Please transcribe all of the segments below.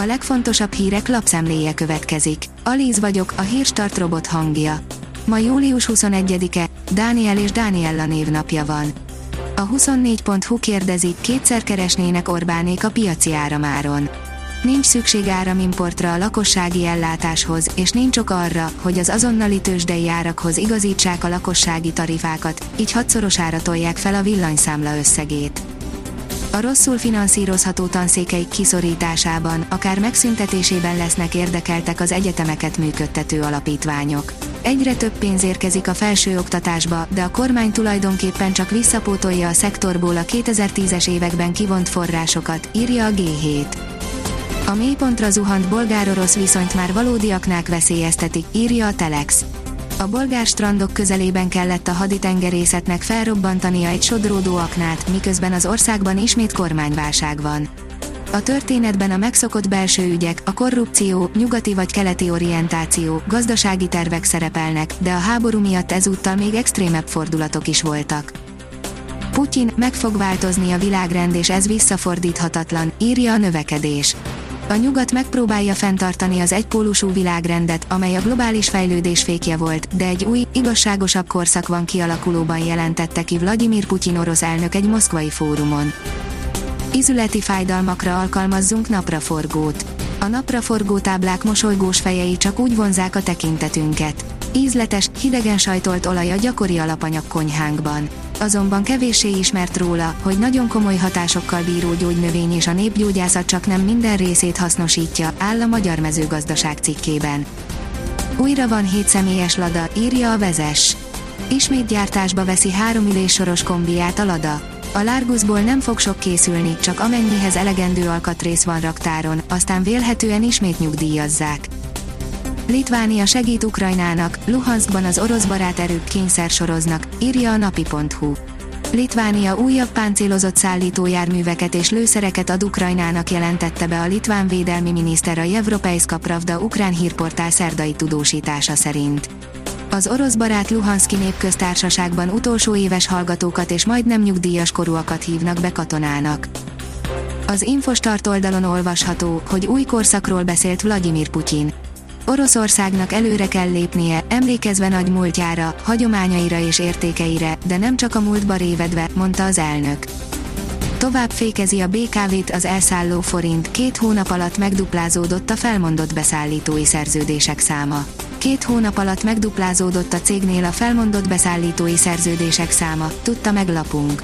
a legfontosabb hírek lapszemléje következik. Alíz vagyok, a Hírstart robot hangja. Ma július 21-e, Dániel és Dániella névnapja van. A 24.hu kérdezi, kétszer keresnének Orbánék a piaci áramáron. Nincs szükség áramimportra a lakossági ellátáshoz, és nincs ok arra, hogy az azonnali tőzsdei árakhoz igazítsák a lakossági tarifákat, így hatszorosára tolják fel a villanyszámla összegét. A rosszul finanszírozható tanszékeik kiszorításában, akár megszüntetésében lesznek érdekeltek az egyetemeket működtető alapítványok. Egyre több pénz érkezik a felsőoktatásba, de a kormány tulajdonképpen csak visszapótolja a szektorból a 2010-es években kivont forrásokat, írja a G7. A mélypontra zuhant bolgár-orosz viszonyt már valódi aknák veszélyeztetik, írja a Telex. A bolgár strandok közelében kellett a haditengerészetnek felrobbantania egy sodródó aknát, miközben az országban ismét kormányválság van. A történetben a megszokott belső ügyek, a korrupció, nyugati vagy keleti orientáció, gazdasági tervek szerepelnek, de a háború miatt ezúttal még extrémebb fordulatok is voltak. Putyin, meg fog változni a világrend és ez visszafordíthatatlan, írja a Növekedés. A nyugat megpróbálja fenntartani az egypólusú világrendet, amely a globális fejlődés fékje volt, de egy új, igazságosabb korszak van kialakulóban, jelentette ki Vlagyimir Putyin orosz elnök egy moszkvai fórumon. Izületi fájdalmakra alkalmazzunk napraforgót. A napraforgó táblák mosolygós fejei csak úgy vonzák a tekintetünket. Ízletes, hidegen sajtolt olaj a gyakori alapanyag konyhánkban. Azonban kevéssé ismert róla, hogy nagyon komoly hatásokkal bíró gyógynövény és a népgyógyászat csak nem minden részét hasznosítja, áll a Magyar Mezőgazdaság cikkében. Újra van 7 személyes Lada, írja a Vezess. Ismét gyártásba veszi 3 üléssoros kombiját a Lada. A Lárguszból nem fog sok készülni, csak amennyihez elegendő alkatrész van raktáron, aztán vélhetően ismét nyugdíjazzák. Litvánia segít Ukrajnának, Luhanszkban az orosz barát erők kényszer soroznak, írja a napi.hu. Litvánia újabb páncélozott szállítójárműveket és lőszereket ad Ukrajnának, jelentette be a litván védelmi miniszter a Evropejszka Pravda ukrán hírportál szerdai tudósítása szerint. Az orosz barát Luhanszki népköztársaságban utolsó éves hallgatókat és majdnem nyugdíjas korúakat hívnak be katonának. Az Infostart oldalon olvasható, hogy új korszakról beszélt Vlagyimir Putyin. Oroszországnak előre kell lépnie, emlékezve nagy múltjára, hagyományaira és értékeire, de nem csak a múltba révedve, mondta az elnök. Tovább fékezi a BKV-t az elszálló forint, 2 hónap alatt megduplázódott a felmondott beszállítói szerződések száma. 2 hónap alatt megduplázódott a cégnél a felmondott beszállítói szerződések száma, tudta meg lapunk.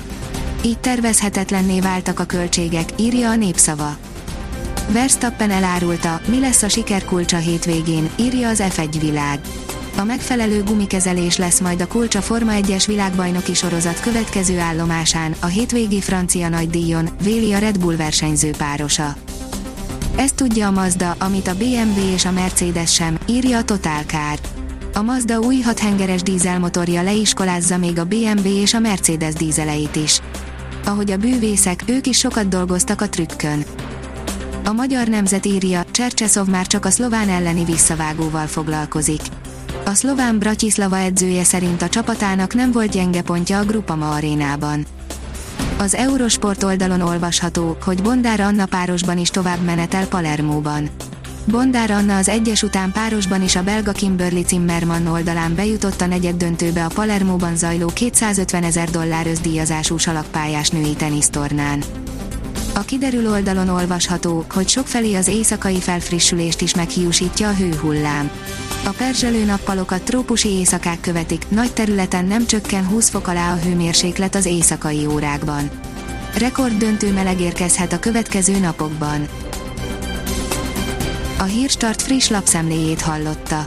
Így tervezhetetlenné váltak a költségek, írja a népszava. Verstappen elárulta, mi lesz a siker kulcsa hétvégén, írja az F1 világ. A megfelelő gumikezelés lesz majd a kulcs a Forma 1-es világbajnoki sorozat következő állomásán, a hétvégi francia nagydíjon, véli a Red Bull versenyző párosa. Ezt tudja a Mazda, amit a BMW és a Mercedes sem, írja a Total Car. A Mazda új 6 hengeres dízelmotorja leiskolázza még a BMW és a Mercedes dízeleit is. Ahogy a bűvészek, ők is sokat dolgoztak a trükkön. A Magyar Nemzet írja, Csercseszóv már csak a szlován elleni visszavágóval foglalkozik. A szlován Bratislava edzője szerint a csapatának nem volt gyenge pontja a Groupama arénában. Az Eurosport oldalon olvasható, hogy Bondár Anna párosban is tovább menetel Palermóban. Bondár Anna az egyes után párosban is a belga Kimberley Zimmermann oldalán bejutott a negyeddöntőbe a Palermóban zajló $250,000 özdíjazású salakpályás női tenisztornán. A kiderül oldalon olvasható, hogy sokfelé az éjszakai felfrissülést is meghiúsítja a hőhullám. A perzselő nappalokat trópusi éjszakák követik, nagy területen nem csökken 20 fok alá a hőmérséklet az éjszakai órákban. Rekorddöntő meleg érkezhet a következő napokban. A Hírstart friss lapszemléjét hallotta.